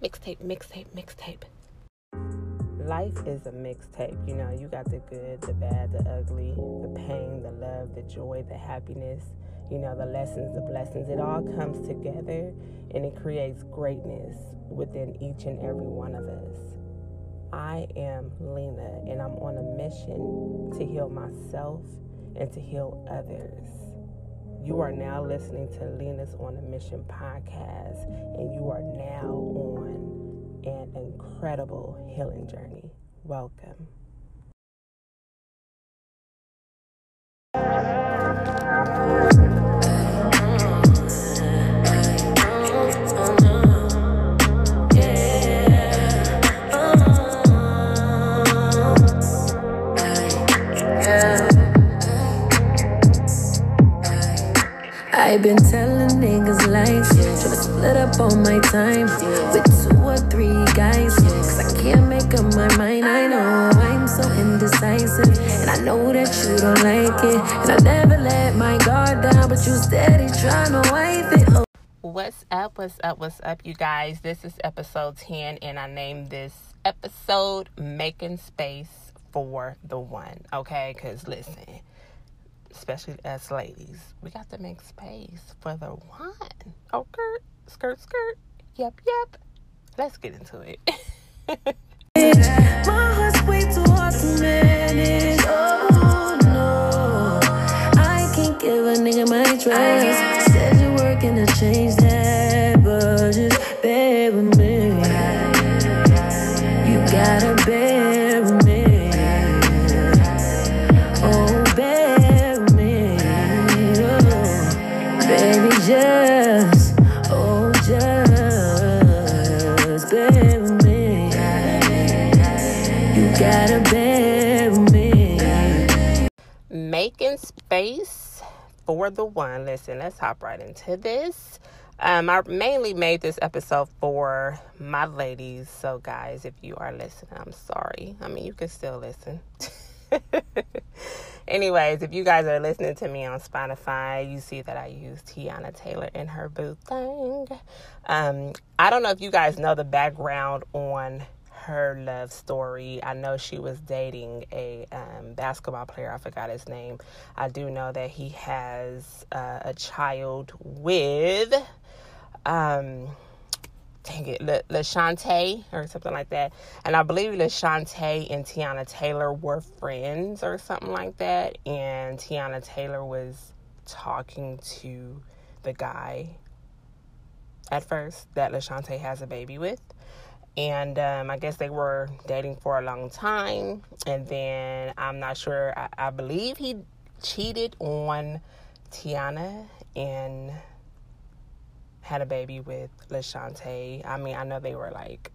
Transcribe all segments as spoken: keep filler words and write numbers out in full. Mixtape, mixtape, mixtape. Life is a mixtape. You know, you got the good, the bad, the ugly, the pain, the love, the joy, the happiness, you know, the lessons, the blessings. It all comes together and it creates greatness within each and every one of us. I am Lena, and I'm on a mission to heal myself and to heal others. You are now listening to Lena's On a Mission podcast, and you are now on an incredible healing journey. Welcome. I've been telling niggas lies, tryna split up all my time with two or three guys, cause I can't make up my mind. I know I'm so indecisive, and I know that you don't like it, and I never let my guard down, but you steady tryna wipe it. Oh. What's up, what's up, what's up, you guys? This is episode ten, and I named this episode Making Space for the One, okay? Cause listen, especially us ladies, we got to make space for the one. Okay, skirt, skirt. Yep, yep. Let's get into it. My heart's way too hard to manage. Oh no, I can't give a nigga my trust. Said you're working to change that, but just bear with me. You gotta bear with me. Just, oh, just bear with me. You gotta bear with me. Making space for the one. Listen, let's hop right into this. Um, I mainly made this episode for my ladies. So, guys, if you are listening, I'm sorry. I mean, you can still listen. Anyways, if you guys are listening to me on Spotify, you see that I use Tiana Taylor in her boo thing. Um, I don't know if you guys know the background on her love story. I know she was dating a um, basketball player. I forgot his name. I do know that he has uh, a child with, um, dang it, La- LaShontae or something like that. And I believe LaShontae and Tiana Taylor were friends or something like that. And Tiana Taylor was talking to the guy at first that LaShontae has a baby with. And um, I guess they were dating for a long time. And then I'm not sure. I, I believe he cheated on Tiana and had a baby with LaShontae. I mean, I know they were like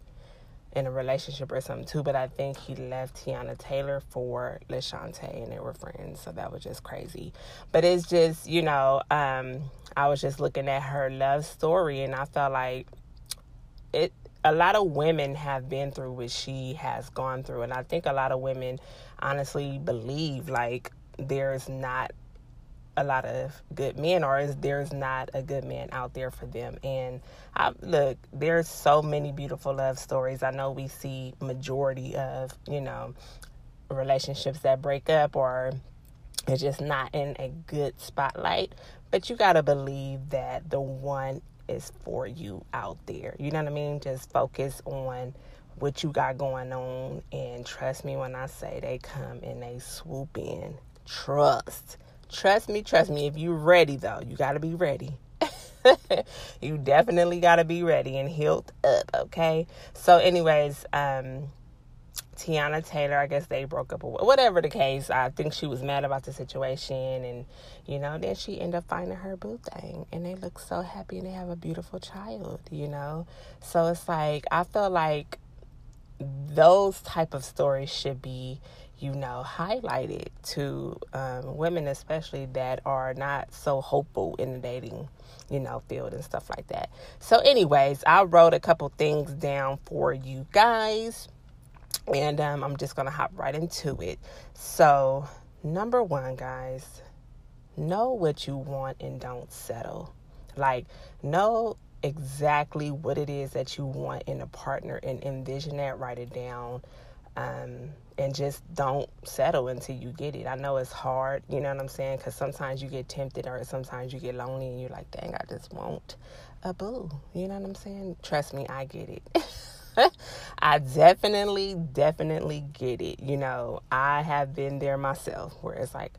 in a relationship or something too, but I think he left Tiana Taylor for LaShontae and they were friends. So that was just crazy. But it's just, you know, um, I was just looking at her love story and I felt like it, a lot of women have been through what she has gone through. And I think a lot of women honestly believe like there's not a lot of good men, or is there's not a good man out there for them. And I, look, there's so many beautiful love stories. I know we see majority of, you know, relationships that break up or it's just not in a good spotlight, but you got to believe that the one is for you out there. You know what I mean? Just focus on what you got going on. And trust me when I say they come and they swoop in. Trust. Trust me, trust me. If you're ready, though, you got to be ready. You definitely got to be ready and healed up, okay? So, anyways, um, Tiana Taylor, I guess they broke up. Whatever the case, I think she was mad about the situation. And, you know, then she ended up finding her boo thing. And they look so happy and they have a beautiful child, you know? So, it's like, I feel like those type of stories should be, you know, highlighted to um, women, especially that are not so hopeful in the dating, you know, field and stuff like that. So anyways, I wrote a couple things down for you guys, and um, I'm just going to hop right into it. So number one, guys, know what you want and don't settle. Like, know exactly what it is that you want in a partner and envision that, write it down, um, and just don't settle until you get it. I know it's hard, you know what I'm saying? Because sometimes you get tempted or sometimes you get lonely and you're like, dang, I just want a boo. You know what I'm saying? Trust me, I get it. I definitely, definitely get it. You know, I have been there myself where it's like,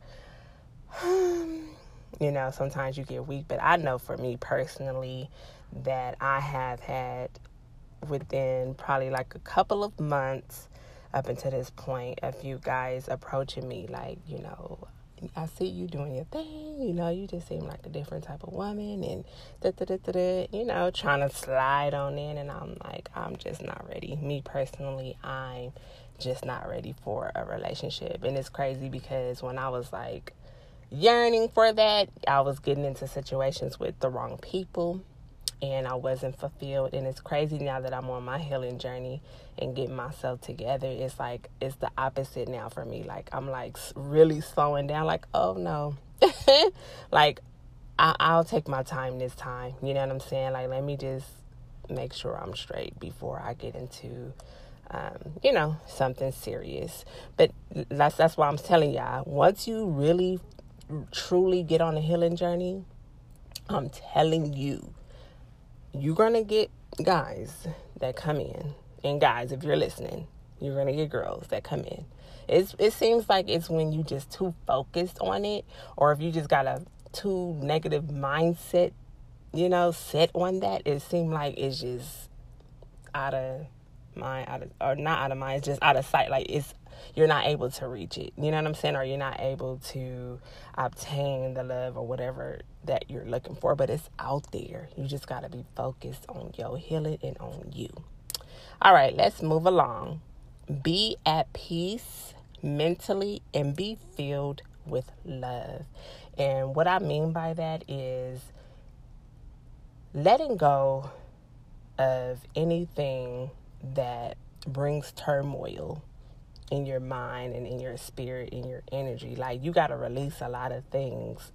you know, sometimes you get weak. But I know for me personally that I have had within probably like a couple of months up until this point, a few guys approaching me like, you know, I see you doing your thing, you know, you just seem like a different type of woman and da da da da da, you know, trying to slide on in. And I'm like, I'm just not ready. Me personally, I'm just not ready for a relationship. And it's crazy because when I was like yearning for that, I was getting into situations with the wrong people and I wasn't fulfilled. And it's crazy now that I'm on my healing journey and getting myself together. It's like, it's the opposite now for me. Like, I'm like really slowing down. Like, oh no, like I- I'll take my time this time. You know what I'm saying? Like, let me just make sure I'm straight before I get into, um, you know, something serious. But that's, that's why I'm telling y'all, once you really truly get on a healing journey, I'm telling you, you're going to get guys that come in. And guys, if you're listening, you're going to get girls that come in. It's, it seems like it's when you just too focused on it, or if you just got a too negative mindset, you know, set on that. It seems like it's just out of mind, out of, or not out of mind, it's just out of sight. Like, it's, you're not able to reach it. You know what I'm saying? Or you're not able to obtain the love or whatever that you're looking for. But it's out there. You just got to be focused on your healing and on you. All right, let's move along. Be at peace mentally and be filled with love. And what I mean by that is letting go of anything that brings turmoil in your mind and in your spirit, in your energy. Like, you got to release a lot of things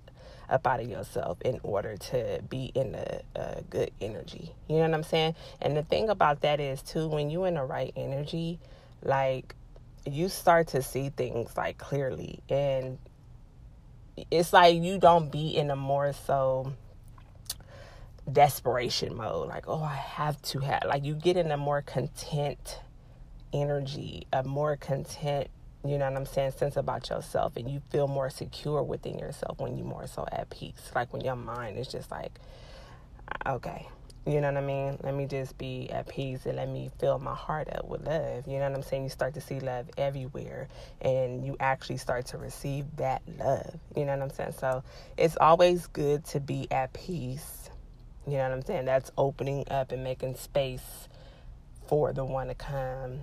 up out of yourself in order to be in a, a good energy. You know what I'm saying? And the thing about that is too, when you're in the right energy, like, you start to see things like clearly, and it's like you don't be in a more so desperation mode. Like, oh, I have to have. Like, you get in a more content energy, a more content, you know what I'm saying, sense about yourself, and you feel more secure within yourself when you're more so at peace. Like, when your mind is just like, okay, you know what I mean, let me just be at peace and let me fill my heart up with love. You know what I'm saying? You start to see love everywhere, and you actually start to receive that love. You know what I'm saying? So it's always good to be at peace. You know what I'm saying? That's opening up and making space for the one to come,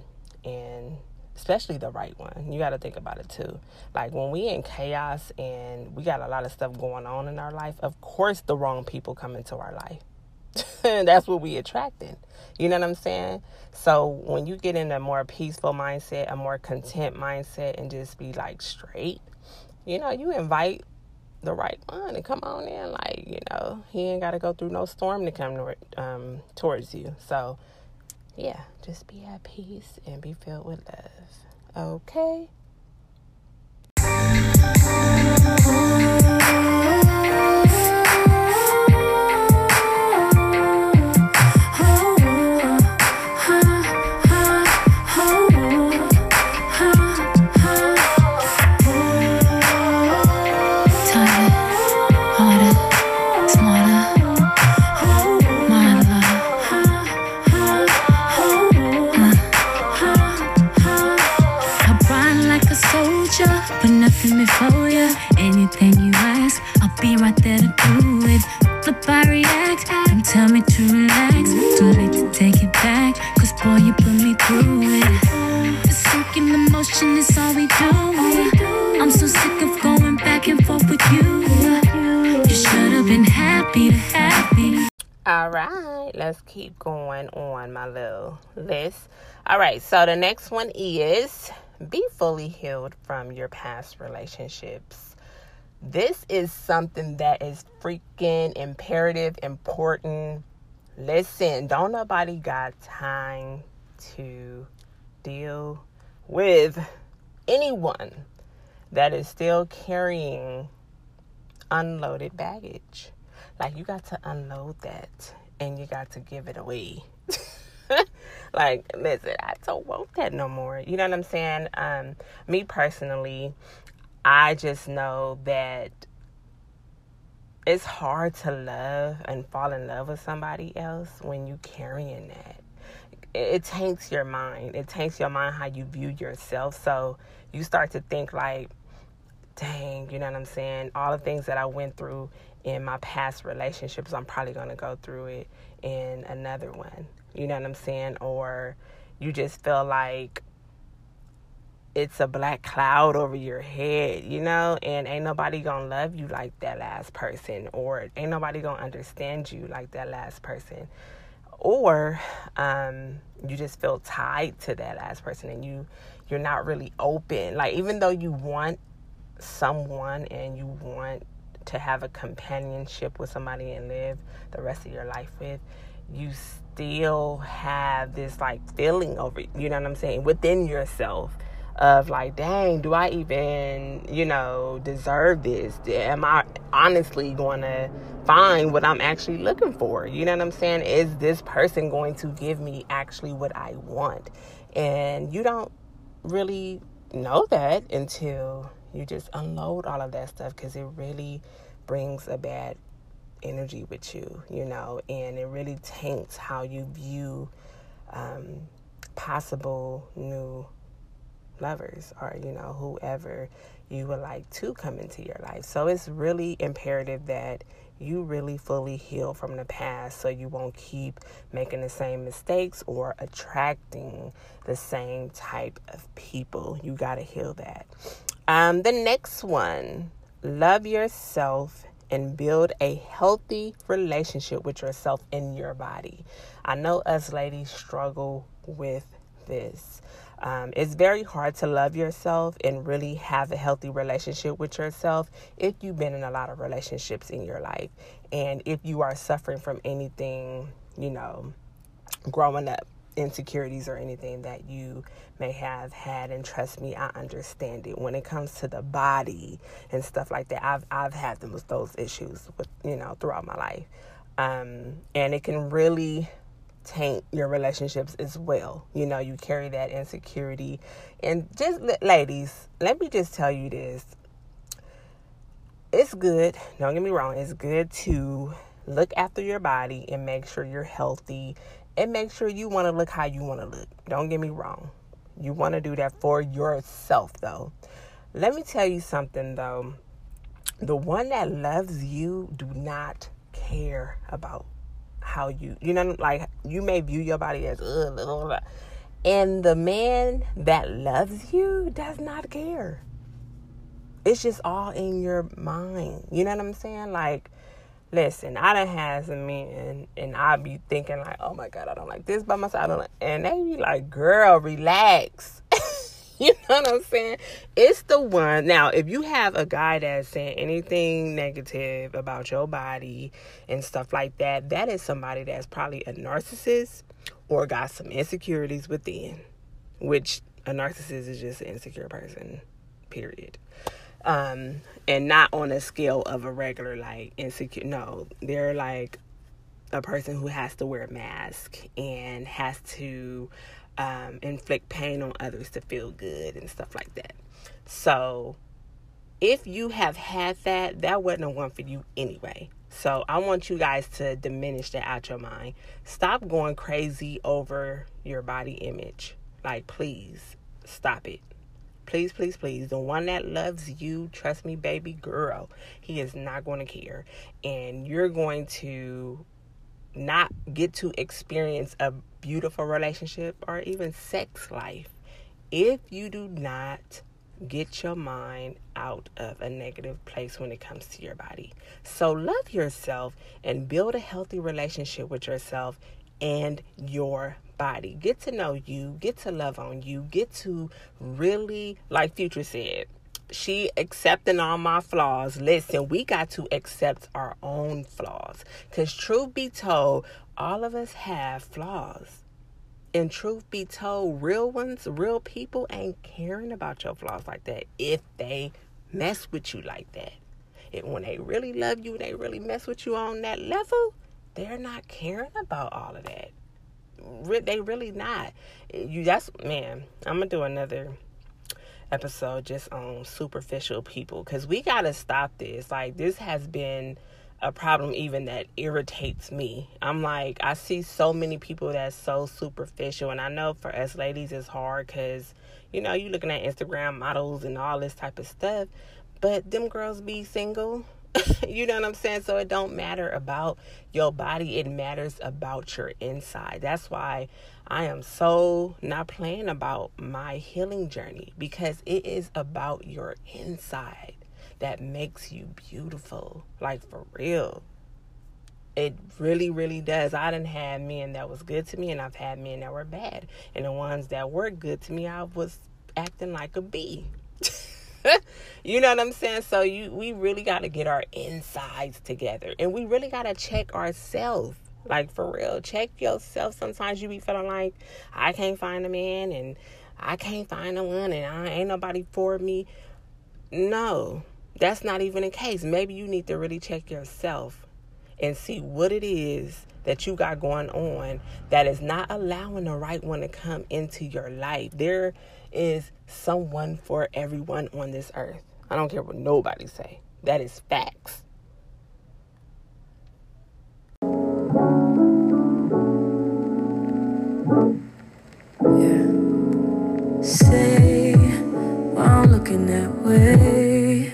and especially the right one. You got to think about it too. Like, when we in chaos and we got a lot of stuff going on in our life, of course the wrong people come into our life. That's what we attracting. You know what I'm saying? So when you get in a more peaceful mindset, a more content mindset, and just be like straight, you know, you invite the right one and come on in. Like, you know, he ain't got to go through no storm to come toward, um, towards you. So yeah, just be at peace and be filled with love. Okay. Keep going on my little list. All right, so the next one is be fully healed from your past relationships. This is something that is freaking imperative, important, Listen, don't nobody got time to deal with anyone that is still carrying unloaded baggage. Like, you got to unload that and you got to give it away. Like, listen, I don't want that no more. You know what I'm saying? Um, me personally, I just know that it's hard to love and fall in love with somebody else when you carrying that. It, it taints your mind. It taints your mind how you view yourself. So you start to think like, dang, you know what I'm saying? All the things that I went through in my past relationships, I'm probably going to go through it in another one. You know what I'm saying? Or you just feel like it's a black cloud over your head, you know? And ain't nobody gonna love you like that last person. Or ain't nobody gonna understand you like that last person. Or um, you just feel tied to that last person and you, you're not really open. Like, even though you want someone and you want to have a companionship with somebody and live the rest of your life with, you still have this like feeling over, you know what I'm saying, within yourself of like, dang, do I even, you know, deserve this? Am I honestly going to find what I'm actually looking for? You know what I'm saying? Is this person going to give me actually what I want? And you don't really know that until you just unload all of that stuff, because it really brings a bad energy with you, you know, and it really taints how you view um, possible new lovers or, you know, whoever you would like to come into your life. So it's really imperative that you really fully heal from the past so you won't keep making the same mistakes or attracting the same type of people. You got to heal that. Um, the next one, love yourself and build a healthy relationship with yourself in your body. I know us ladies struggle with this. Um, it's very hard to love yourself and really have a healthy relationship with yourself if you've been in a lot of relationships in your life. And if you are suffering from anything, you know, growing up, insecurities or anything that you may have had. And trust me, I understand it. When it comes to the body and stuff like that, I've I've had them with those issues with, you know, throughout my life. Um, and it can really taint your relationships as well. You know, you carry that insecurity. And just, ladies, let me just tell you this. It's good. Don't get me wrong. It's good to look after your body and make sure you're healthy and make sure you want to look how you want to look. Don't get me wrong. You want to do that for yourself, though. Let me tell you something, though. The one that loves you do not care about how you, you know, like, you may view your body as, ugh, blah, blah, blah. And the man that loves you does not care. It's just all in your mind. You know what I'm saying? Like, listen, I done had some men, and I be thinking like, oh my God, I don't like this by myself. I don't like, and they be like, girl, relax. You know what I'm saying? It's the one. Now, if you have a guy that's saying anything negative about your body and stuff like that, that is somebody that's probably a narcissist or got some insecurities within, which a narcissist is just an insecure person, period. Um, and not on a scale of a regular, like, insecure. No, they're like a person who has to wear a mask and has to um, inflict pain on others to feel good and stuff like that. So if you have had that, that wasn't a one for you anyway. So I want you guys to diminish that out your mind. Stop going crazy over your body image. Like, please stop it. Please, please, please. The one that loves you, trust me, baby girl, he is not going to care. And you're going to not get to experience a beautiful relationship or even sex life if you do not get your mind out of a negative place when it comes to your body. So love yourself and build a healthy relationship with yourself and your body. Get to know you, get to love on you, get to really, like Future said, she accepting all my flaws. Listen, we got to accept our own flaws, because truth be told, all of us have flaws. And truth be told, real ones, real people ain't caring about your flaws like that if they mess with you like that. And when they really love you and they really mess with you on that level, they're not caring about all of that. Re- they really not. You, that's, man, I'm going to do another episode just on superficial people, because we got to stop this. Like, this has been a problem even that irritates me. I'm like, I see so many people that's so superficial. And I know for us ladies it's hard because, you know, you looking at Instagram models and all this type of stuff. But them girls be single. You know what I'm saying? So it don't matter about your body. It matters about your inside. That's why I am so not playing about my healing journey, because it is about your inside that makes you beautiful. Like, for real. It really, really does. I done had men that was good to me, and I've had men that were bad. And the ones that were good to me, I was acting like a bee. You know what I'm saying? So you, we really got to get our insides together. And we really got to check ourselves. Like, for real. Check yourself. Sometimes you be feeling like, I can't find a man, and I can't find a one, and I ain't nobody for me. No, that's not even the case. Maybe you need to really check yourself and see what it is that you got going on that is not allowing the right one to come into your life. There is someone for everyone on this earth. I don't care what nobody say. That is facts. Yeah. Say why I'm looking that way.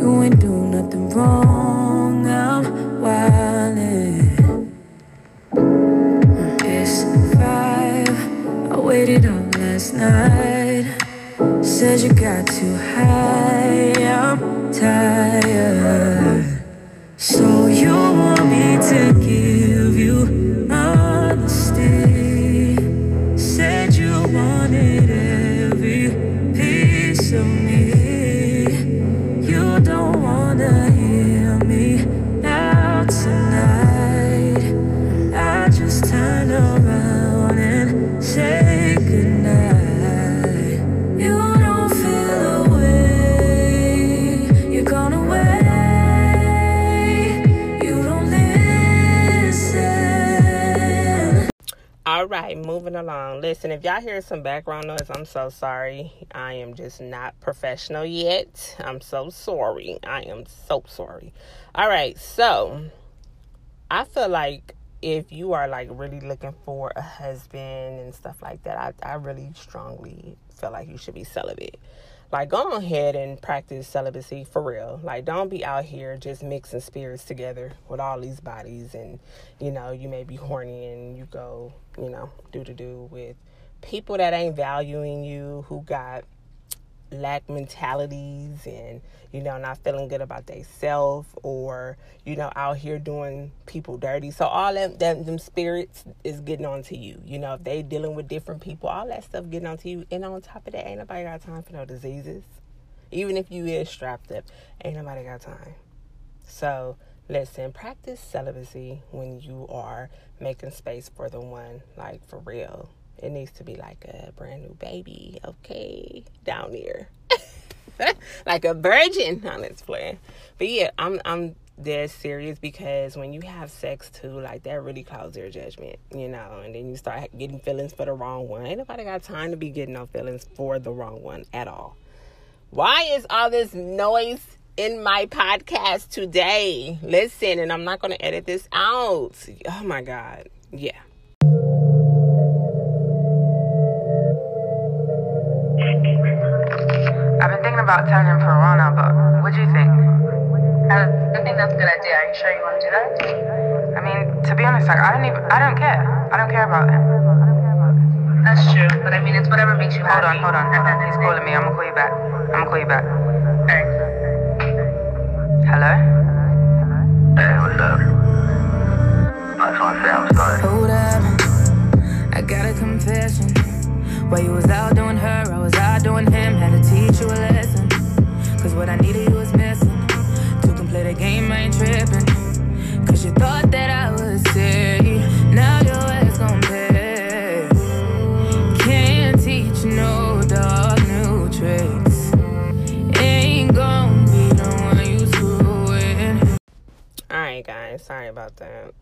You ain't doing nothing wrong. I'm wildin'. It's five. I waited up last night, said you got too high, I'm tired. So you want me to give you honesty, said you wanted every piece of me. You don't wanna hear me out tonight. I just turn around and say goodnight. All right, moving along. Listen, if y'all hear some background noise, I'm so sorry. I am just not professional yet. I'm so sorry. I am so sorry. All right, so I feel like if you are, like, really looking for a husband and stuff like that, I, I really strongly feel like you should be celibate. Like, go ahead and practice celibacy for real. Like, don't be out here just mixing spirits together with all these bodies. And, you know, you may be horny and you go, you know, do-do-do with people that ain't valuing you, who got lack mentalities and, you know, not feeling good about themselves, or, you know, out here doing people dirty. So all them, them, them spirits is getting on to you. You know, if they dealing with different people, all that stuff getting on to you. And on top of that, ain't nobody got time for no diseases. Even if you is strapped up, ain't nobody got time. So listen, practice celibacy when you are making space for the one, like, for real. It needs to be like a brand new baby, okay, down there. Like a virgin on its plan. But yeah, I'm I'm dead serious, because when you have sex too, like, that really clouds your judgment, you know, and then you start getting feelings for the wrong one. Ain't nobody got time to be getting no feelings for the wrong one at all. Why is all this noise in my podcast today? Listen, and I'm not going to edit this out. Oh my God. Yeah. I've been thinking about turning piranha, but what do you think? I don't think that's a good idea. Are you sure you want to do that? I mean, to be honest, like, I don't even, I don't care. I don't care about it. That's true, but I mean, it's whatever makes you happy. Hold on, hold on, hold on. He's calling me. I'm gonna call you back. I'm gonna call you back. Hey. Hello? Hey, what's up? I just want to say I'm sorry. Hold up. I got a confession. While you was out doing her, I was out doing him. Had to teach you a lesson, cause what I needed you was missing. Two can play the game, I ain't tripping, cause you thought that I was serious. mind. Sorry about that.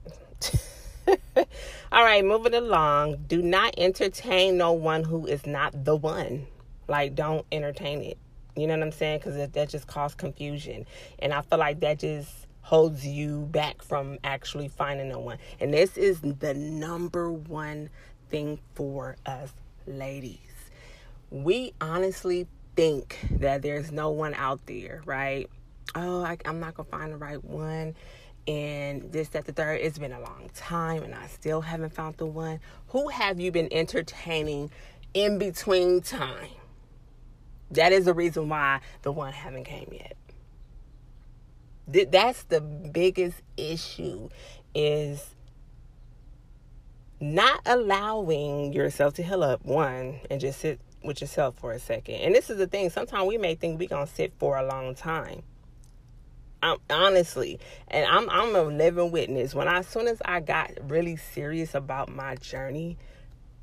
All right, moving along. Do not entertain no one who is not the one. Like, don't entertain it. You know what I'm saying? Because that just causes confusion. And I feel like that just holds you back from actually finding no one. And this is the number one thing for us ladies. We honestly think that there's no one out there, right? Oh, I, I'm not going to find the right one. And this, that, the third. It's been a long time and I still haven't found the one. Who have you been entertaining in between time? That is the reason why the one haven't came yet. Th- that's the biggest issue, is not allowing yourself to heal up, one, and just sit with yourself for a second. And this is the thing. Sometimes we may think we're going to sit for a long time. I'm, honestly, and I'm I'm a living witness. When I, as soon as I got really serious about my journey,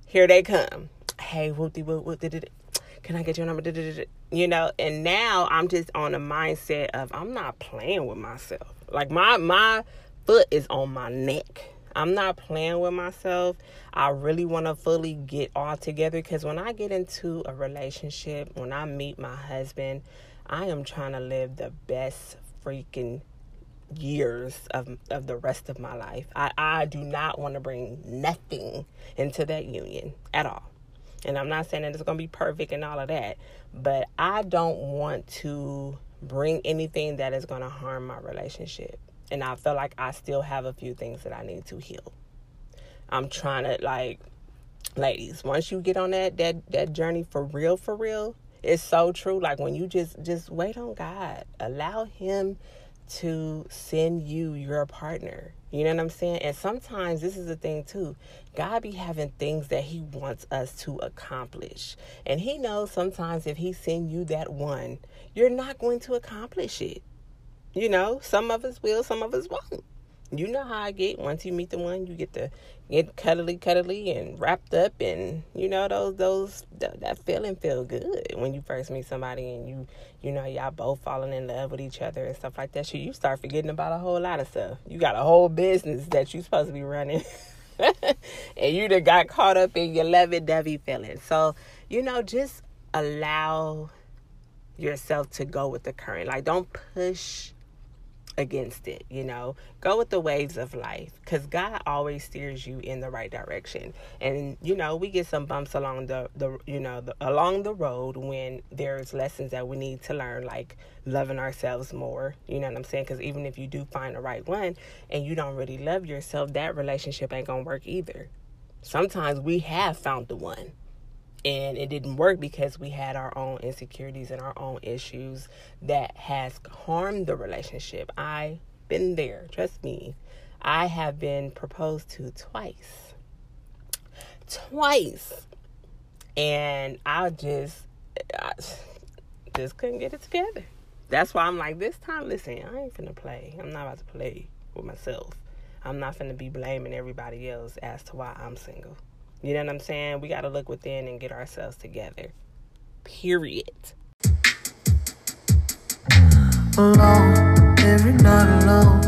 here they come. Hey, whoopty whoop whoop did it. Can I get your number? You know, and now I'm just on the mindset of I'm not playing with myself. Like my, my foot is on my neck. I'm not playing with myself. I really want to fully get all together, because when I get into a relationship, when I meet my husband, I am trying to live the best freaking years of of the rest of my life. I, I do not want to bring nothing into that union at all. And I'm not saying that it's going to be perfect and all of that, but I don't want to bring anything that is going to harm my relationship. And I feel like I still have a few things that I need to heal. I'm trying to, like, ladies, once you get on that that, that journey for real, for real, it's so true. Like, when you just, just wait on God, allow him to send you your partner. You know what I'm saying? And sometimes this is the thing too. God be having things that he wants us to accomplish. And he knows sometimes if he send you that one, you're not going to accomplish it. You know, some of us will, some of us won't. You know how I get. Once you meet the one, you get to get cuddly, cuddly and wrapped up, and you know those those th- that feeling feel good when you first meet somebody, and you you know y'all both falling in love with each other and stuff like that. So you start forgetting about a whole lot of stuff. You got a whole business that you supposed to be running, and you done got caught up in your lovey-dovey feeling. So you know, just allow yourself to go with the current. Like, don't push against it, you know. Go with the waves of life, because God always steers you in the right direction. And you know, we get some bumps along the, the you know the, along the road when there's lessons that we need to learn, like loving ourselves more. You know what I'm saying? Because even if you do find the right one and you don't really love yourself, that relationship ain't gonna work either. Sometimes we have found the one and it didn't work because we had our own insecurities and our own issues that has harmed the relationship. I've been there. Trust me. I have been proposed to twice. Twice. And I just, I just couldn't get it together. That's why I'm like, this time, listen, I ain't finna play. I'm not about to play with myself. I'm not finna be blaming everybody else as to why I'm single. You know what I'm saying? We got to look within and get ourselves together. Period. Alone, every night alone.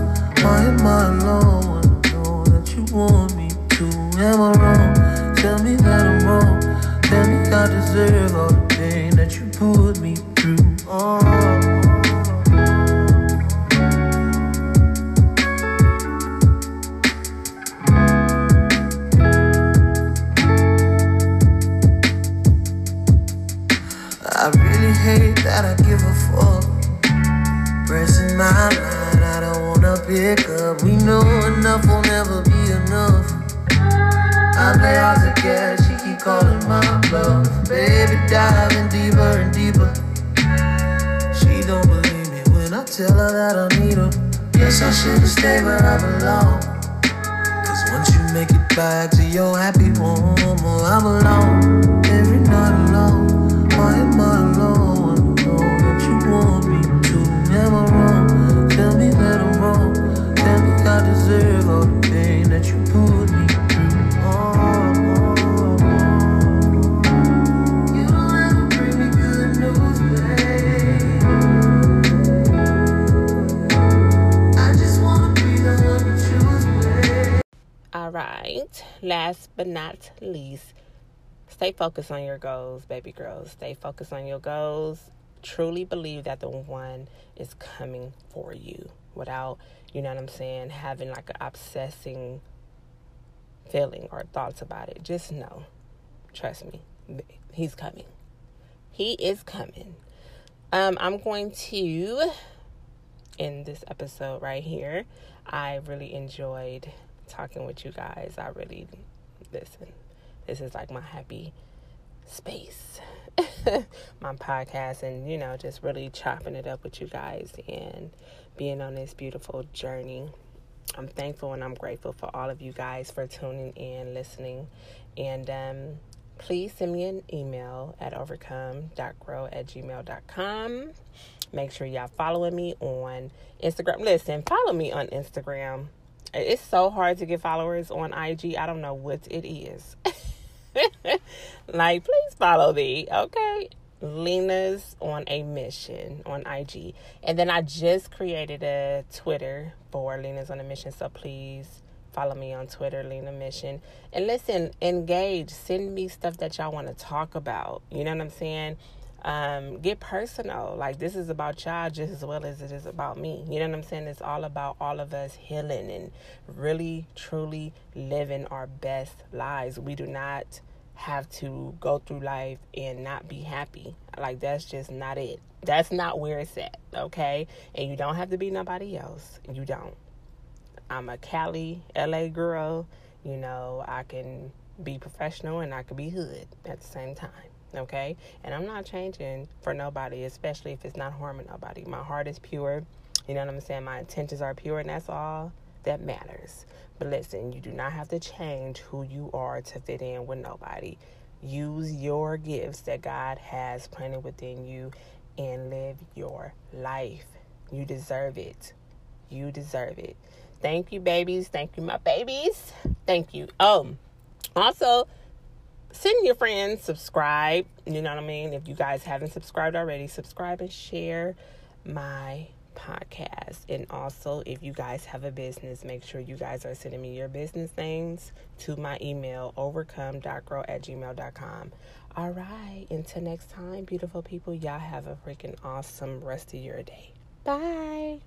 Why am I alone? I know that you want me to. Am I wrong? Tell me that I'm wrong. Tell me I deserve all the pain that you put me through. Oh. That I give a fuck. Pressing my line, I don't wanna pick up. We know enough will never be enough. I play hard to get, she keep calling my bluff. Baby, diving deeper and deeper. She don't believe me when I tell her that I need her. Guess I should've stayed where I belong. Cause once you make it back to your happy home, well, I'm alone, every night alone. Why am I alone? Want me to, am I wrong? Tell me that I'm wrong. Tell me I deserve all the pain that you put me through. Oh, you don't ever bring me good news, babe. I just wanna be the one. not last but not least, stay focused on your goals, baby girls. Stay focused on your goals. Truly believe that the one is coming for you without, you know what I'm saying, having like an obsessing feeling or thoughts about it. Just know, trust me, he's coming. He is coming. Um, I'm going to end this episode right here. I really enjoyed talking with you guys. I really, listen, this is like my happy space, my podcast, and, you know, just really chopping it up with you guys and being on this beautiful journey. I'm thankful and I'm grateful for all of you guys for tuning in, listening, and um, please send me an email at overcome dot grow at gmail dot com. Make sure y'all following me on Instagram. Listen, follow me on Instagram. It's so hard to get followers on I G. I don't know what it is. Like, please follow me, okay? Lena's On a Mission on I G. And then I just created a Twitter for Lena's On a Mission, so please follow me on Twitter, Lena Mission. And listen, engage. Send me stuff that y'all want to talk about. You know what I'm saying? Um, get personal. Like, this is about y'all just as well as it is about me. You know what I'm saying? It's all about all of us healing and really, truly living our best lives. We do not have to go through life and not be happy. Like, that's just not it. That's not where it's at, okay? And you don't have to be nobody else. You don't. I'm a Cali, L A girl. You know, I can be professional and I can be hood at the same time. Okay? And I'm not changing for nobody, especially if it's not harming nobody. My heart is pure. You know what I'm saying? My intentions are pure, and that's all that matters. But listen, you do not have to change who you are to fit in with nobody. Use your gifts that God has planted within you and live your life. You deserve it. You deserve it. Thank you, babies. Thank you, my babies. Thank you. Um, also, send your friends, subscribe. You know what I mean? If you guys haven't subscribed already, subscribe and share my podcast. And also, if you guys have a business, make sure you guys are sending me your business names to my email, overcome dot grow at gmail dot com. All right. Until next time, beautiful people, y'all have a freaking awesome rest of your day. Bye.